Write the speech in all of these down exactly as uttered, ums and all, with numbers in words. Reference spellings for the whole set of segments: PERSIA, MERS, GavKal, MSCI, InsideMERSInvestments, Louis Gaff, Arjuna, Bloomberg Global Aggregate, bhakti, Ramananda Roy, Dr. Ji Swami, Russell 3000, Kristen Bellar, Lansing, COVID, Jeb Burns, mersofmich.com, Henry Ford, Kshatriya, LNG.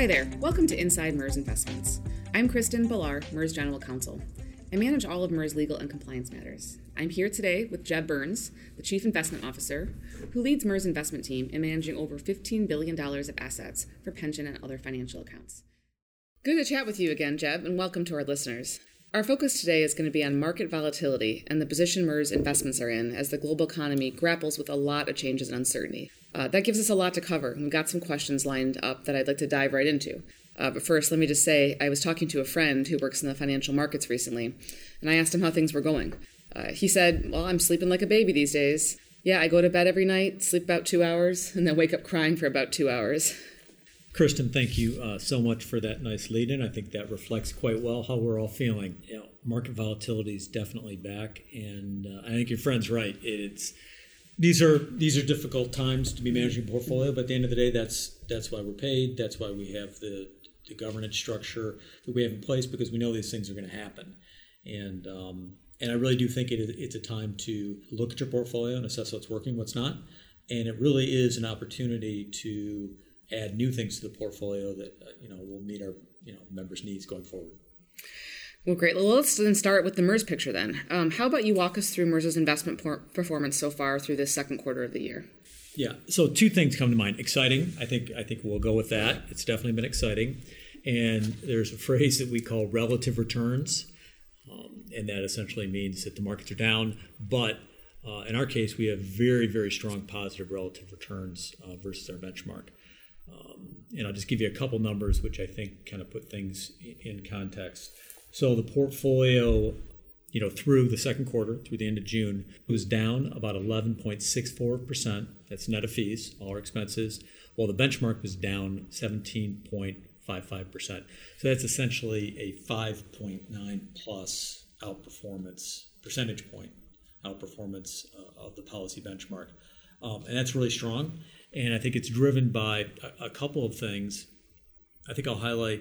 Hi there, welcome to Inside MERS Investments. I'm Kristen Bellar, MERS General Counsel. I manage all of MERS legal and compliance matters. I'm here today with Jeb Burns, the Chief Investment Officer, who leads MERS investment team in managing over fifteen billion dollars of assets for pension and other financial accounts. Good to chat with you again, Jeb, and welcome to our listeners. Our focus today is going to be on market volatility and the position MERS investments are in as the global economy grapples with a lot of changes and uncertainty. Uh, that gives us a lot to cover, and we've got some questions lined up that I'd like to dive right into. Uh, but first, let me just say, I was talking to a friend who works in the financial markets recently, and I asked him how things were going. Uh, he said, well, I'm sleeping like a baby these days. Yeah, I go to bed every night, sleep about two hours, and then wake up crying for about two hours. Kristen, thank you uh, so much for that nice lead-in. I think that reflects quite well how we're all feeling. You know, market volatility is definitely back, and uh, I think your friend's right. It's these are these are difficult times to be managing a portfolio, but at the end of the day, that's that's why we're paid. That's why we have the the governance structure that we have in place, because we know these things are going to happen. And um, and I really do think it is, it's a time to look at your portfolio and assess what's working, what's not, and it really is an opportunity to add new things to the portfolio that uh, you know will meet our you know members' needs going forward. Well, great. Well, let's then start with the MERS picture then. Um, how about you walk us through MERS's investment por- performance so far through this second quarter of the year? Yeah. So two things come to mind. Exciting. I think I think we'll go with that. It's definitely been exciting. And there's a phrase that we call relative returns, um, and that essentially means that the markets are down, but uh, in our case, we have very very strong positive relative returns uh, versus our benchmark. Um, and I'll just give you a couple numbers, which I think kind of put things in context. So the portfolio, you know, through the second quarter, through the end of June, was down about eleven point six four percent. That's net of fees, all our expenses, while the benchmark was down seventeen point five five percent. So that's essentially a five point nine plus outperformance, percentage point outperformance uh, of the policy benchmark. Um, and that's really strong. And I think it's driven by a, a couple of things. I think I'll highlight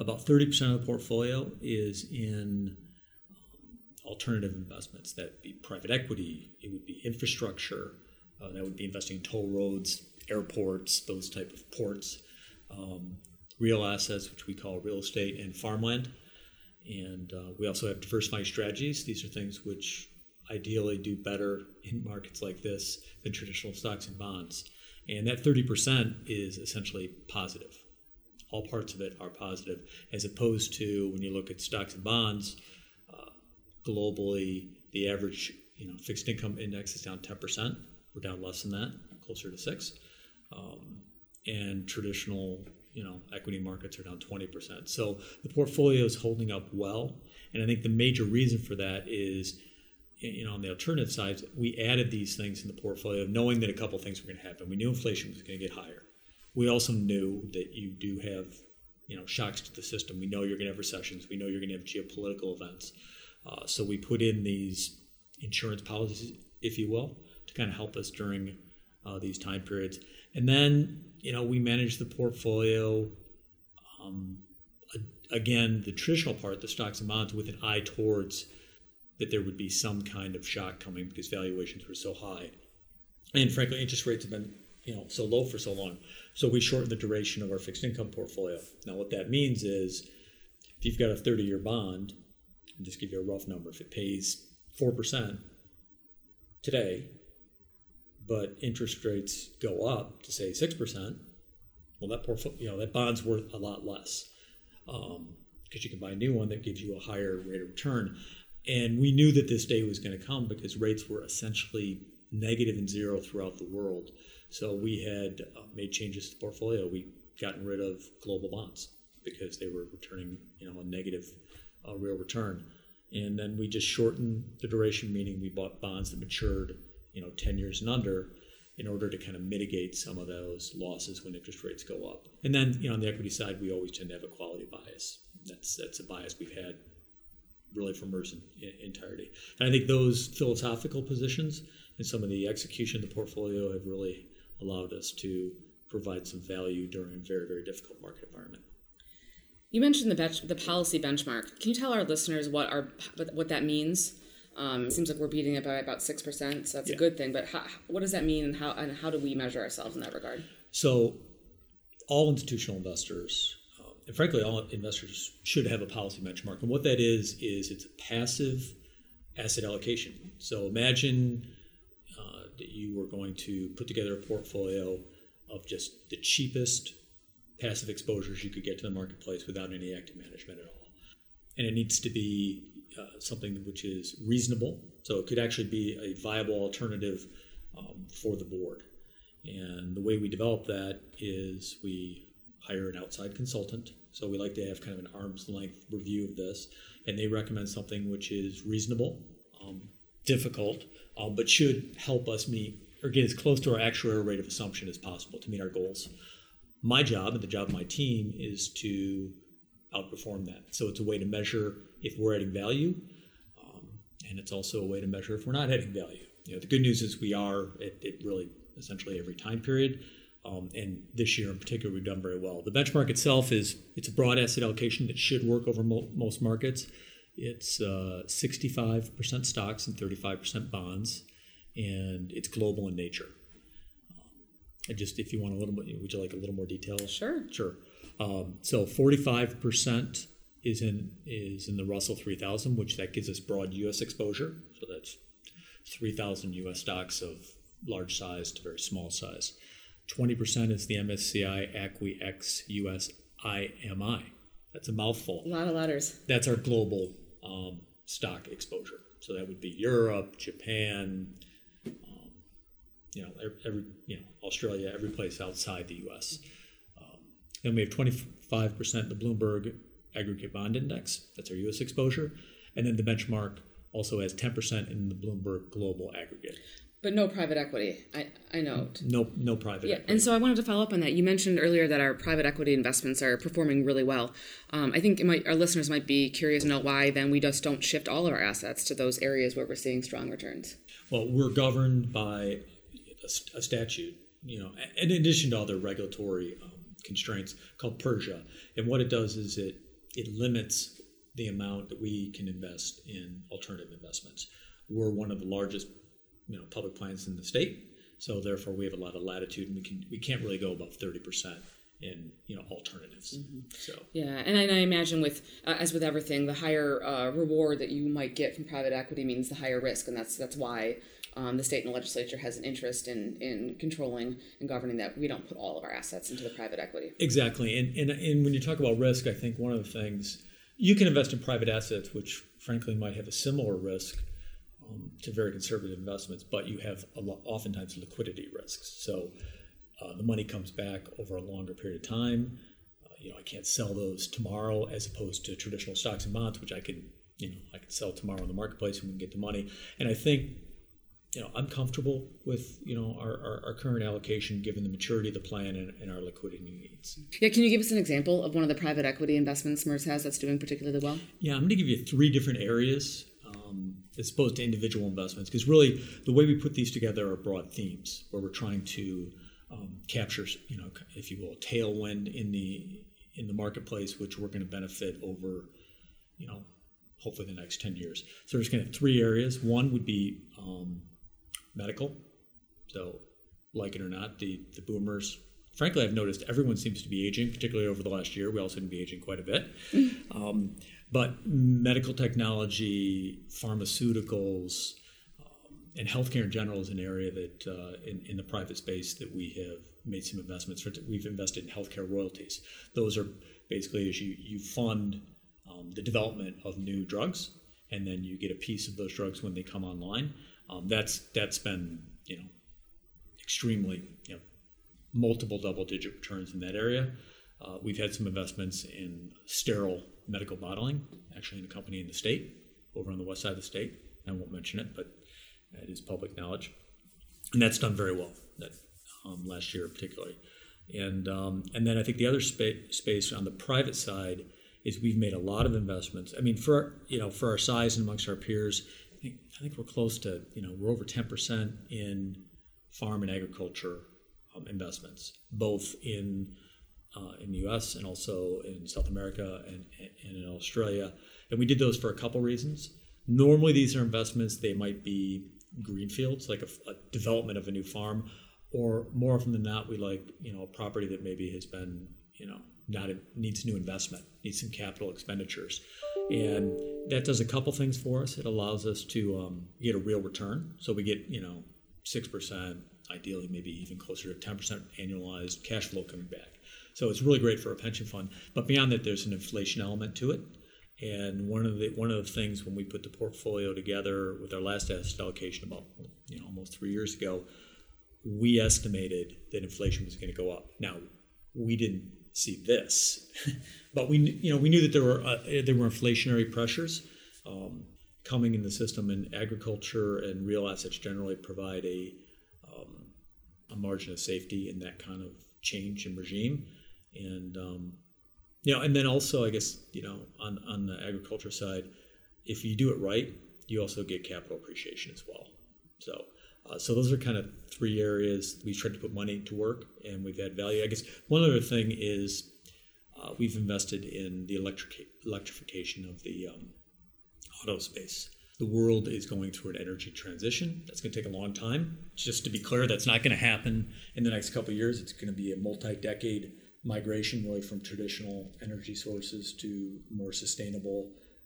about thirty percent of the portfolio is in um, alternative investments. That would be private equity. It would be infrastructure. Uh, that would be investing in toll roads, airports, those type of ports. Um, real assets, which we call real estate, and farmland. And uh, we also have diversifying strategies. These are things which ideally do better in markets like this than traditional stocks and bonds. And that thirty percent is essentially positive. All parts of it are positive, as opposed to when you look at stocks and bonds, uh, globally, the average you know, fixed income index is down ten percent. We're down less than that, closer to six. Um, and traditional you know, equity markets are down twenty percent. So the portfolio is holding up well. And I think the major reason for that is, you know, on the alternative side, we added these things in the portfolio knowing that a couple of things were going to happen. We knew inflation was going to get higher. We also knew that you do have, you know, shocks to the system. We know you're going to have recessions. We know you're going to have geopolitical events. Uh, so we put in these insurance policies, if you will, to kind of help us during uh, these time periods. And then, you know, we managed the portfolio, um, again, the traditional part, the stocks and bonds, with an eye towards that there would be some kind of shock coming because valuations were so high. And frankly, interest rates have been you know, so low for so long. So we shortened the duration of our fixed income portfolio. Now what that means is if you've got a thirty-year bond, I'll just give you a rough number, if it pays four percent today, but interest rates go up to say six percent, well, that portfolio, you know, that bond's worth a lot less um, because you can buy a new one that gives you a higher rate of return. And we knew that this day was going to come because rates were essentially negative and zero throughout the world. So we had made changes to the portfolio. We gotten rid of global bonds because they were returning, you know, a negative uh, real return. And then we just shortened the duration, meaning we bought bonds that matured, you know, ten years and under, in order to kind of mitigate some of those losses when interest rates go up. And then, you know, on the equity side, we always tend to have a quality bias. That's that's a bias we've had really for MERS in, in entirety. And I think those philosophical positions and some of the execution of the portfolio have really allowed us to provide some value during a very, very difficult market environment. You mentioned the bench, the policy benchmark. Can you tell our listeners what our what that means? Um, it seems like we're beating it by about six percent, so that's yeah. a good thing, but how, what does that mean and how, and how do we measure ourselves in that regard? So all institutional investors and frankly, all investors should have a policy benchmark. And what that is, is it's a passive asset allocation. So imagine uh, that you were going to put together a portfolio of just the cheapest passive exposures you could get to the marketplace without any active management at all. And it needs to be uh, something which is reasonable. So it could actually be a viable alternative um, for the board. And the way we develop that is we hire an outside consultant. So we like to have kind of an arm's length review of this. And they recommend something which is reasonable, um, difficult, uh, but should help us meet or get as close to our actuarial rate of assumption as possible to meet our goals. My job and the job of my team is to outperform that. So it's a way to measure if we're adding value, um, and it's also a way to measure if we're not adding value. You know, the good news is we are at, at really essentially every time period, um, and this year in particular we've done very well. The benchmark itself is it's a broad asset allocation that should work over mo- most markets. It's uh, sixty-five percent stocks and thirty-five percent bonds, and it's global in nature. I just, if you want a little bit, would you like a little more detail? Sure. Sure. Um, so forty-five percent is in is in the Russell three thousand, which that gives us broad U S exposure. So that's three thousand U S stocks of large size to very small size. twenty percent is the M S C I A C W I X U S I M I. That's a mouthful. A lot of letters. That's our global um, stock exposure. So that would be Europe, Japan, you know, every, you know, Australia, every place outside the U S. Um, then we have twenty-five percent the Bloomberg Aggregate Bond Index. That's our U S exposure. And then the benchmark also has ten percent in the Bloomberg Global Aggregate. But no private equity, I, I know. No no private yeah. equity. And so I wanted to follow up on that. You mentioned earlier that our private equity investments are performing really well. Um, I think it might, our listeners might be curious to know why then we just don't shift all of our assets to those areas where we're seeing strong returns. Well, we're governed by a statute, you know, in addition to other regulatory um, constraints called PERSIA. And what it does is it it limits the amount that we can invest in alternative investments. We're one of the largest, you know, public plans in the state. So therefore we have a lot of latitude and we can, we can't really go above thirty percent in, you know, alternatives. Mm-hmm. So yeah, and I, and I imagine with uh, as with everything, the higher uh, reward that you might get from private equity means the higher risk, and that's that's why um, the state and the legislature has an interest in in controlling and governing that we don't put all of our assets into the private equity. Exactly, and and and when you talk about risk, I think one of the things you can invest in private assets, which frankly might have a similar risk um, to very conservative investments, but you have a lot, oftentimes liquidity risks. So. Uh, the money comes back over a longer period of time. Uh, you know, I can't sell those tomorrow, as opposed to traditional stocks and bonds, which I can, you know, I can sell tomorrow in the marketplace and we can get the money. And I think, you know, I'm comfortable with, you know, our, our, our current allocation given the maturity of the plan and, and our liquidity needs. Yeah, can you give us an example of one of the private equity investments MERS has that's doing particularly well? Yeah, I'm going to give you three different areas um, as opposed to individual investments, because really the way we put these together are broad themes where we're trying to Um, captures, you know, if you will, a tailwind in the in the marketplace, which we're going to benefit over, you know, hopefully the next ten years. So there's kind of three areas. One would be um, medical. So like it or not, the, the boomers, frankly, I've noticed everyone seems to be aging, particularly over the last year. We all seem to be aging quite a bit. Um, but medical technology, pharmaceuticals, and healthcare in general is an area that uh, in, in the private space that we have made some investments. We've invested in healthcare royalties. Those are basically as you, you fund um, the development of new drugs, and then you get a piece of those drugs when they come online. Um, that's that's been, you know, extremely, you know, multiple double-digit returns in that area. Uh, we've had some investments in sterile medical bottling, actually in a company in the state, over on the west side of the state. I won't mention it, but that is public knowledge, and that's done very well. That um, last year, particularly, and um, and then I think the other spa- space on the private side is we've made a lot of investments. I mean, for our, you know, for our size and amongst our peers, I think I think we're close to, you know, we're over ten percent in farm and agriculture um, investments, both in uh, in the U S and also in South America and and in Australia. And we did those for a couple reasons. Normally, these are investments. They might be greenfields, like a, a development of a new farm, or more often than not, we like, you know, a property that maybe has been, you know, not needs new investment, needs some capital expenditures. And that does a couple things for us. It allows us to um, get a real return. So we get, you know, six percent, ideally maybe even closer to ten percent annualized cash flow coming back. So it's really great for a pension fund. But beyond that, there's an inflation element to it. And one of the one of the things when we put the portfolio together with our last asset allocation about you know almost three years ago, we estimated that inflation was going to go up. Now, we didn't see this, but we you know we knew that there were uh, there were inflationary pressures um, coming in the system, and agriculture and real assets generally provide a um, a margin of safety in that kind of change in regime, and. Um, You know, and then also, I guess, you know, on, on the agriculture side, if you do it right, you also get capital appreciation as well. So uh, so those are kind of three areas we've tried to put money to work, and we've had value. I guess one other thing is uh, we've invested in the electric electrification of the um, auto space. The world is going through an energy transition. That's going to take a long time. Just to be clear, that's not going to happen in the next couple of years. It's going to be a multi-decade migration really from traditional energy sources to more sustainable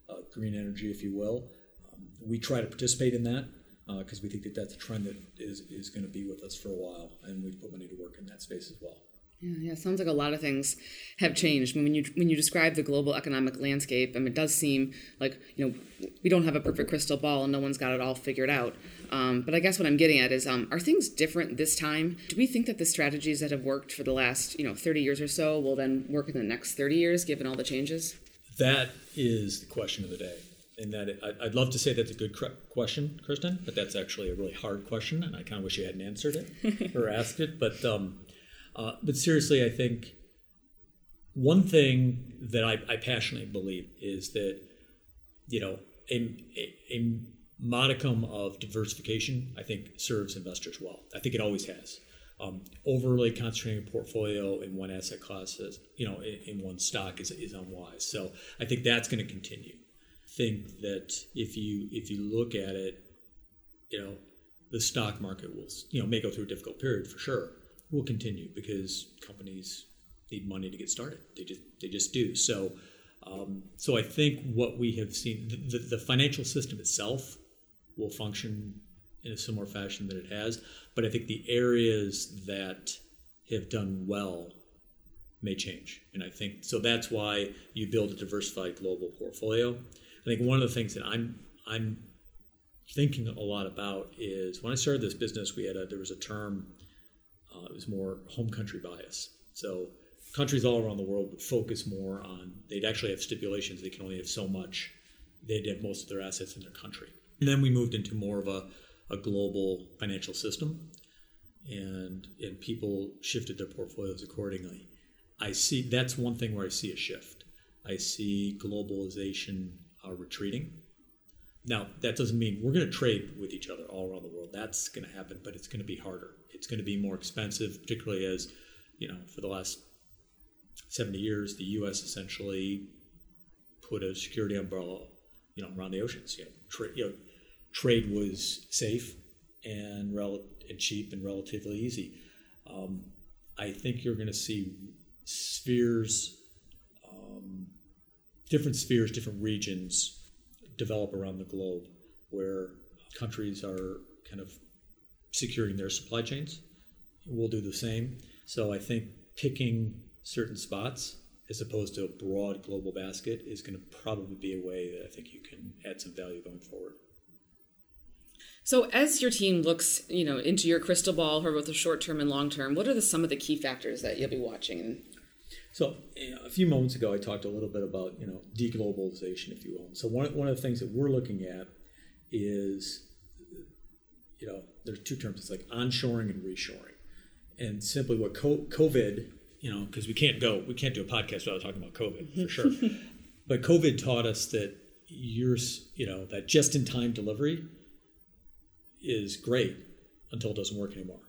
uh, green energy, if you will. Um, we try to participate in that because uh, we think that that's a trend that is, is going to be with us for a while, and we've put money to work in that space as well. Yeah, yeah, sounds like a lot of things have changed. I mean, when you when you describe the global economic landscape, I mean, it does seem like, you know, we don't have a perfect crystal ball and no one's got it all figured out. Um, but I guess what I'm getting at is, um, are things different this time? Do we think that the strategies that have worked for the last, you know, thirty years or so will then work in the next thirty years, given all the changes? That is the question of the day. And that it, I'd love to say that's a good question, Kristen, but that's actually a really hard question, and I kind of wish you hadn't answered it or asked it. But um, Uh, but seriously, I think one thing that I, I passionately believe is that, you know, a, a, a modicum of diversification, I think, serves investors well. I think it always has. Um, overly concentrating a portfolio in one asset class, as, you know, in, in one stock is, is unwise. So I think that's going to continue. I think that if you if you look at it, you know, the stock market will, you know, may go through a difficult period for sure. Will continue because companies need money to get started. They just they just do. So, um, so I think what we have seen, the, the financial system itself will function in a similar fashion that it has. But I think the areas that have done well may change. And I think so that's why you build a diversified global portfolio. I think one of the things that I'm I'm thinking a lot about is when I started this business, we had a, there was a term. Uh, it was more home country bias. So countries all around the world would focus more on, they'd actually have stipulations, they can only have so much, they'd have most of their assets in their country. And then we moved into more of a, a global financial system, and and people shifted their portfolios accordingly. I see, that's one thing where I see a shift. I see globalization uh, retreating. Now, that doesn't mean we're going to trade with each other all around the world. That's going to happen, but it's going to be harder. It's going to be more expensive, particularly as, you know, for the last seventy years, the U S essentially put a security umbrella, you know, around the oceans. You know, tra- you know trade was safe and, rel- and cheap and relatively easy. Um, I think you're going to see spheres, um, different spheres, different regions develop around the globe where countries are kind of securing their supply chains. We'll do the same. So I think picking certain spots as opposed to a broad global basket is going to probably be a way that I think you can add some value going forward. So as your team looks, you know, into your crystal ball for both the short term and long term, what are the, some of the key factors that you'll be watching? So a few moments ago, I talked a little bit about, you know, deglobalization, if you will. So one, one of the things that we're looking at is, you know, there's two terms. It's like onshoring and reshoring. And simply what COVID, you know, because we can't go, we can't do a podcast without talking about COVID, for sure. But COVID taught us that you're, you know, that just-in-time delivery is great until it doesn't work anymore.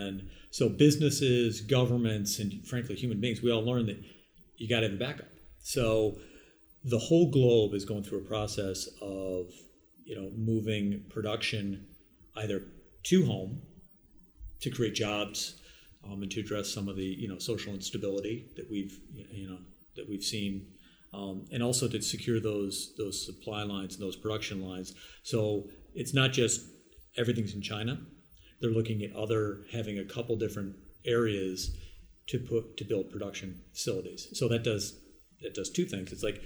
And so businesses, governments, and frankly, human beings, we all learned that you got to have a backup. So the whole globe is going through a process of, you know, moving production either to home to create jobs, um, and to address some of the you know social instability that we've you know that we've seen, um, and also to secure those those supply lines and those production lines. So it's not just everything's in China; they're looking at other having a couple different areas to put to build production facilities. So that does that does two things. It's like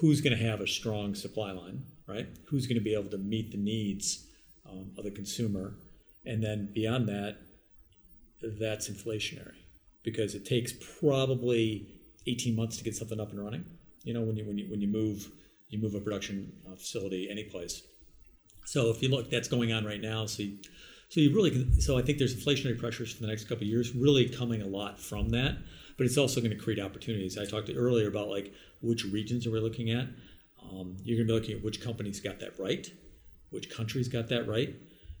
who's going to have a strong supply line, right? Who's going to be able to meet the needs um, of the consumer? And then beyond that, that's inflationary because it takes probably eighteen months to get something up and running. You know, when you when you when you move you move a production facility any place. So if you look, that's going on right now. So you, so you really can, so I think there's inflationary pressures for the next couple of years, really coming a lot from that. But it's also going to create opportunities. I talked earlier about like which regions are we looking at. Um, you're going to be looking at which companies got that right, which countries got that right.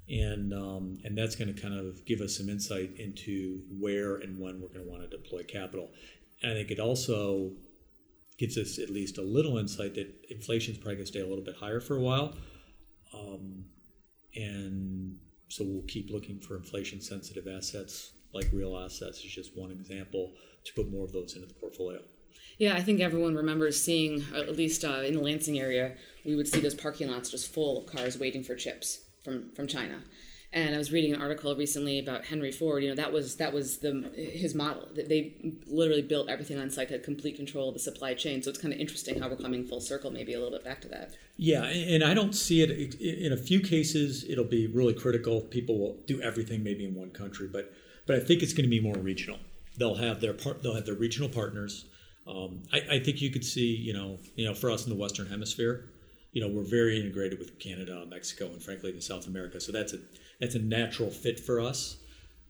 And um, and that's going to kind of give us some insight into where and when we're going to want to deploy capital. And I think it also gives us at least a little insight that inflation is probably going to stay a little bit higher for a while. Um, and so we'll keep looking for inflation-sensitive assets, like real assets is just one example, to put more of those into the portfolio. Yeah, I think everyone remembers seeing, at least uh, in the Lansing area, we would see those parking lots just full of cars waiting for chips from from China. And I was reading an article recently about Henry Ford. You know, that was that was the his model. They literally built everything on site, had complete control of the supply chain. So it's kind of interesting how we're coming full circle, maybe a little bit back to that. Yeah, and I don't see it. In a few cases, it'll be really critical. People will do everything maybe in one country, but but I think it's going to be more regional. They'll have their part. They'll have their regional partners. Um, I, I think you could see, you know, you know, for us in the Western Hemisphere, you know, we're very integrated with Canada, Mexico, and frankly, in South America. So that's a that's a natural fit for us.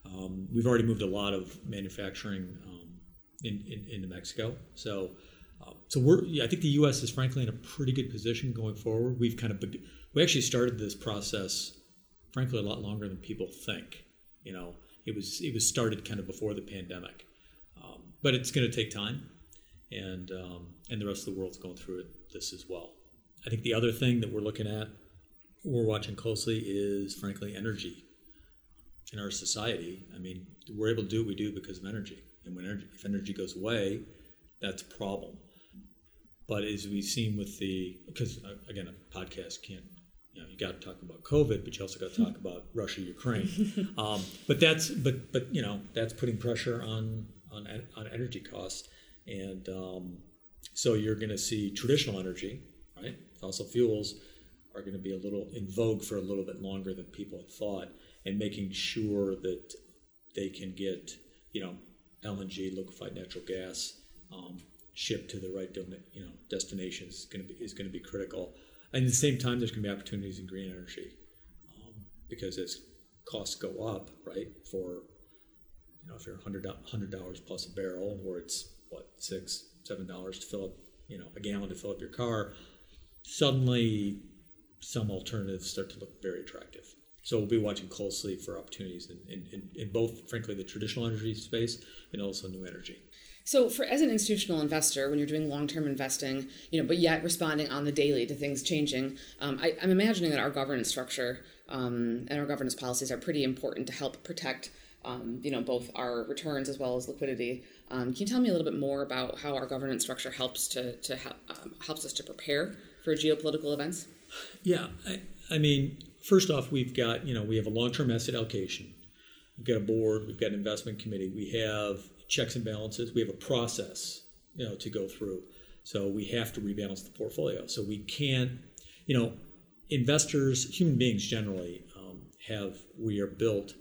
Um, we've already moved a lot of manufacturing um, in, in, into Mexico. So, uh, so we're. Yeah, I think the U S is frankly in a pretty good position going forward. We've kind of beg- we actually started this process, frankly, a lot longer than people think. You know, it was it was started kind of before the pandemic, um, but it's going to take time, and um, and the rest of the world's going through it, this as well. I think the other thing that we're looking at, we're watching closely, is frankly energy in our society. I mean, we're able to do what we do because of energy. And when energy, if energy goes away, that's a problem. But as we've seen with the, because again, a podcast can't, you know, you got to talk about COVID, but you also got to talk about Russia, Ukraine. Um, but that's, but but you know, that's putting pressure on on on energy costs, and um, so you're going to see traditional energy, right? Fossil fuels are going to be a little in vogue for a little bit longer than people had thought, and making sure that they can get, you know, L N G, liquefied natural gas, um, shipped to the right, you know, destinations is going to be is going to be critical. And at the same time, there's going to be opportunities in green energy, um, because as costs go up, right? For, you know, if you're one hundred dollars plus a barrel, or it's what six, seven dollars to fill up, you know, a gallon to fill up your car. Suddenly, some alternatives start to look very attractive. So we'll be watching closely for opportunities in, in, in both, frankly, the traditional energy space and also new energy. So for as an institutional investor, when you're doing long-term investing, you know, but yet responding on the daily to things changing, um, I, I'm imagining that our governance structure um, and our governance policies are pretty important to help protect Um, you know, both our returns as well as liquidity. Um, can you tell me a little bit more about how our governance structure helps to to ha- um, helps us to prepare for geopolitical events? Yeah, I, I mean, first off, we've got, you know, we have a long-term asset allocation. We've got a board. We've got an investment committee. We have checks and balances. We have a process, you know, to go through. So we have to rebalance the portfolio. So we can't, you know, investors, human beings generally um, have, we are built.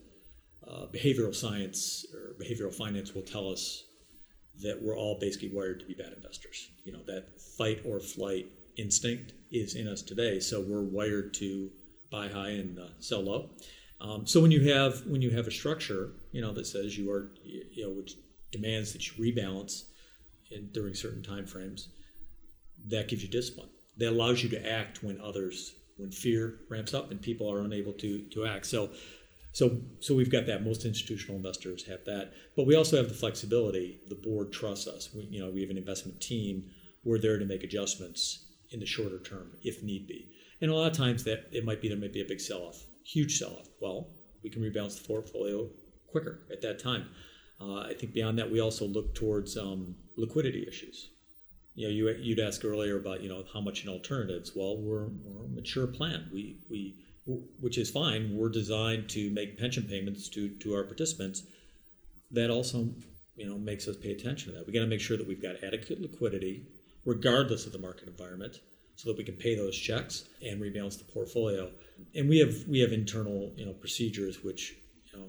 Uh, behavioral science or behavioral finance will tell us that we're all basically wired to be bad investors. You know, that fight or flight instinct is in us today. So we're wired to buy high and uh, sell low. Um, so when you have when you have a structure, you know, that says you are, you know, which demands that you rebalance in, during certain time frames, that gives you discipline. That allows you to act when others, when fear ramps up and people are unable to to act. So. So so we've got that. Most institutional investors have that. But we also have the flexibility. The board trusts us. We, you know, we have an investment team. We're there to make adjustments in the shorter term if need be. And a lot of times that it might be there might be a big sell-off, huge sell-off. Well, we can rebalance the portfolio quicker at that time. Uh, I think beyond that, we also look towards um, liquidity issues. You know, you, you'd ask earlier about, you know, how much in alternatives. Well, we're, we're a mature plan, we, we, which is fine. We're designed to make pension payments to, to our participants. That also, you know, makes us pay attention to that. We got to make sure that we've got adequate liquidity, regardless of the market environment, so that we can pay those checks and rebalance the portfolio. And we have we have internal, you know, procedures which, you know,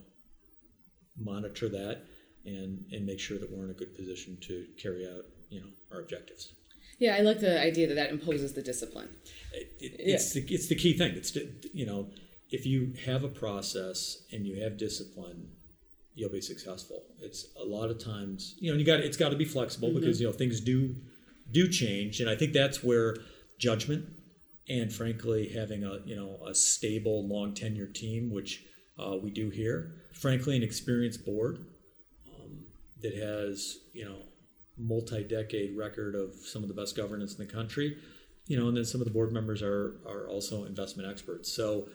monitor that and and make sure that we're in a good position to carry out, you know, our objectives. Yeah, I like the idea that that imposes the discipline. It, it, yeah. It's the, it's the key thing. It's the, you know, if you have a process and you have discipline, you'll be successful. It's a lot of times, you know, you got it's got to be flexible, mm-hmm. because, you know, things do do change, and I think that's where judgment and, frankly, having a, you know, a stable, long tenured team, which uh, we do here, frankly, an experienced board um, that has, you know, multi-decade record of some of the best governance in the country, you know, and then some of the board members are are also investment experts. So,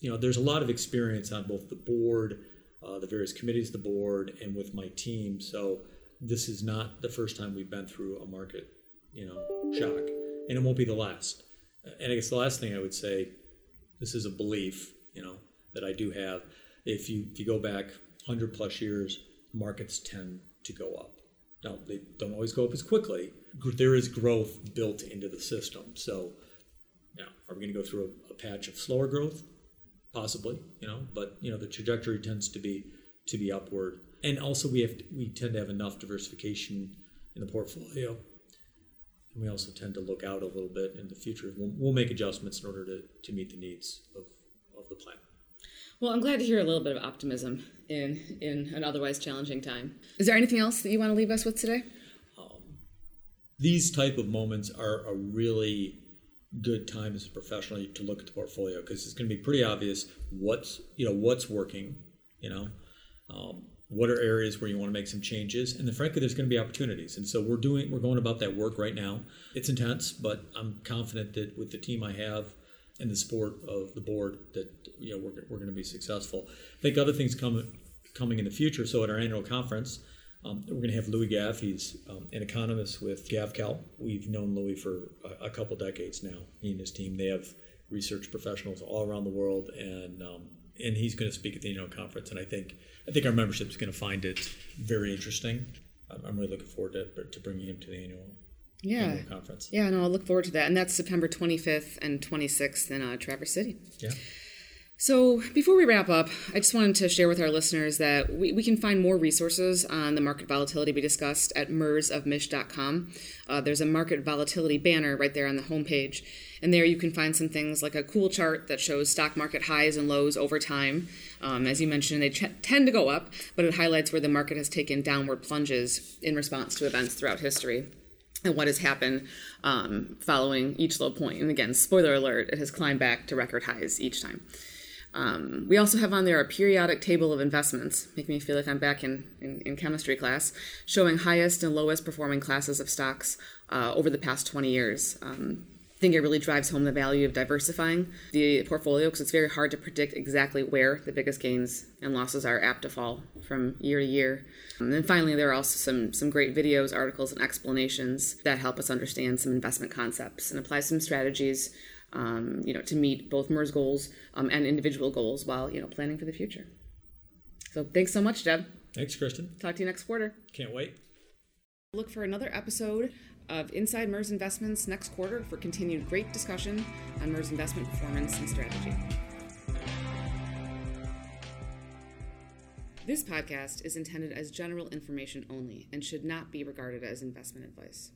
you know, there's a lot of experience on both the board, uh, the various committees of the board, and with my team. So this is not the first time we've been through a market, you know, shock, and it won't be the last. And I guess the last thing I would say, this is a belief, you know, that I do have. If you if you go back one hundred plus years, markets tend to go up. Now, they don't always go up as quickly. There is growth built into the system. So, you know, are we going to go through a, a patch of slower growth? Possibly, you know, but, you know, the trajectory tends to be to be upward. And also, we have to, we tend to have enough diversification in the portfolio, and we also tend to look out a little bit in the future. We'll, we'll make adjustments in order to, to meet the needs of, of the plan. Well, I'm glad to hear a little bit of optimism in in an otherwise challenging time. Is there anything else that you want to leave us with today? Um, these type of moments are a really good time as a professional to look at the portfolio, because it's going to be pretty obvious what's, you know, what's working, you know, um, what are areas where you want to make some changes, and then, frankly, there's going to be opportunities. And so we're doing we're going about that work right now. It's intense, but I'm confident that with the team I have and the support of the board that, you know, we're, we're going to be successful. I think other things come, coming in the future. So at our annual conference, um, we're going to have Louis Gaff. He's um, an economist with GavKal. We've known Louis for a, a couple decades now. He and his team, they have research professionals all around the world, and um, and he's going to speak at the annual conference. And I think I think our membership is going to find it very interesting. I'm, I'm really looking forward to, to bringing him to the annual Yeah. conference. Yeah, no, I'll look forward to that. And that's September twenty-fifth and twenty-sixth in uh, Traverse City. Yeah. So before we wrap up, I just wanted to share with our listeners that we, we can find more resources on the market volatility we discussed at mers of mich dot com. Uh, there's a market volatility banner right there on the homepage. And there you can find some things like a cool chart that shows stock market highs and lows over time. Um, as you mentioned, they ch- tend to go up, but it highlights where the market has taken downward plunges in response to events throughout history, and what has happened um, following each low point. And again, spoiler alert, it has climbed back to record highs each time. Um, we also have on there a periodic table of investments, making me feel like I'm back in, in, in chemistry class, showing highest and lowest performing classes of stocks uh, over the past twenty years. Um, I think it really drives home the value of diversifying the portfolio, because it's very hard to predict exactly where the biggest gains and losses are apt to fall from year to year. And then finally, there are also some, some great videos, articles, and explanations that help us understand some investment concepts and apply some strategies, um, you know, to meet both MERS goals um, and individual goals while, you know, planning for the future. So thanks so much, Jeb. Thanks, Kristen. Talk to you next quarter. Can't wait. Look for another episode of Inside MERS Investments next quarter for continued great discussion on MERS investment performance and strategy. This podcast is intended as general information only and should not be regarded as investment advice.